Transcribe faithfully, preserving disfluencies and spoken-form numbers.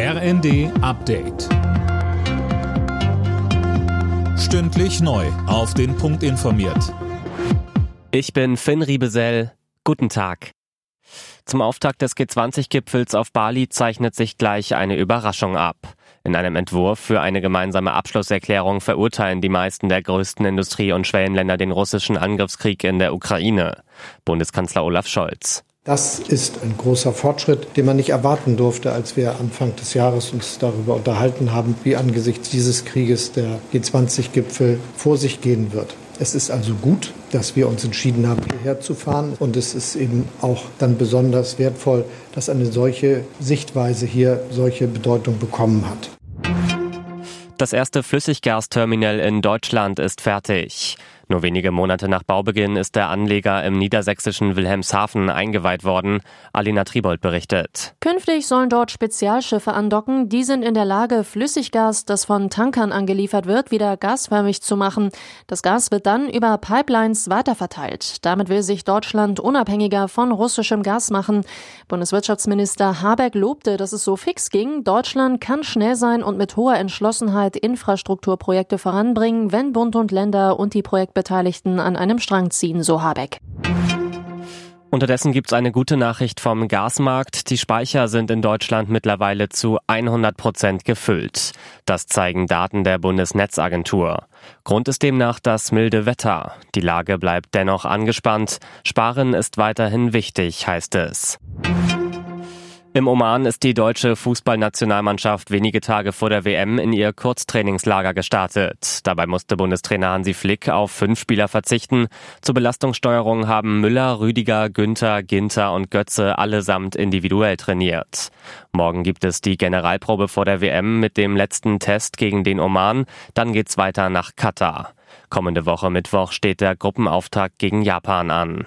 R N D Update. Stündlich neu auf den Punkt informiert. Ich bin Finn Riebesell. Guten Tag. Zum Auftakt des G zwanzig-Gipfels auf Bali zeichnet sich gleich eine Überraschung ab. In einem Entwurf für eine gemeinsame Abschlusserklärung verurteilen die meisten der größten Industrie- und Schwellenländer den russischen Angriffskrieg in der Ukraine. Bundeskanzler Olaf Scholz. Das ist ein großer Fortschritt, den man nicht erwarten durfte, als wir Anfang des Jahres uns darüber unterhalten haben, wie angesichts dieses Krieges der G zwanzig-Gipfel vor sich gehen wird. Es ist also gut, dass wir uns entschieden haben, hierher zu fahren. Und es ist eben auch dann besonders wertvoll, dass eine solche Sichtweise hier solche Bedeutung bekommen hat. Das erste Flüssiggasterminal in Deutschland ist fertig. Nur wenige Monate nach Baubeginn ist der Anleger im niedersächsischen Wilhelmshaven eingeweiht worden. Alina Tribold berichtet. Künftig sollen dort Spezialschiffe andocken. Die sind in der Lage, Flüssiggas, das von Tankern angeliefert wird, wieder gasförmig zu machen. Das Gas wird dann über Pipelines weiterverteilt. Damit will sich Deutschland unabhängiger von russischem Gas machen. Bundeswirtschaftsminister Habeck lobte, dass es so fix ging. Deutschland kann schnell sein und mit hoher Entschlossenheit Infrastrukturprojekte voranbringen, wenn Bund und Länder und die Projektbeteiligten an einem Strang ziehen, so Habeck. Unterdessen gibt's eine gute Nachricht vom Gasmarkt. Die Speicher sind in Deutschland mittlerweile zu hundert Prozent gefüllt. Das zeigen Daten der Bundesnetzagentur. Grund ist demnach das milde Wetter. Die Lage bleibt dennoch angespannt. Sparen ist weiterhin wichtig, heißt es. Im Oman ist die deutsche Fußballnationalmannschaft wenige Tage vor der W M in ihr Kurztrainingslager gestartet. Dabei musste Bundestrainer Hansi Flick auf fünf Spieler verzichten. Zur Belastungssteuerung haben Müller, Rüdiger, Günther, Ginter und Götze allesamt individuell trainiert. Morgen gibt es die Generalprobe vor der W M mit dem letzten Test gegen den Oman. Dann geht's weiter nach Katar. Kommende Woche Mittwoch steht der Gruppenauftakt gegen Japan an.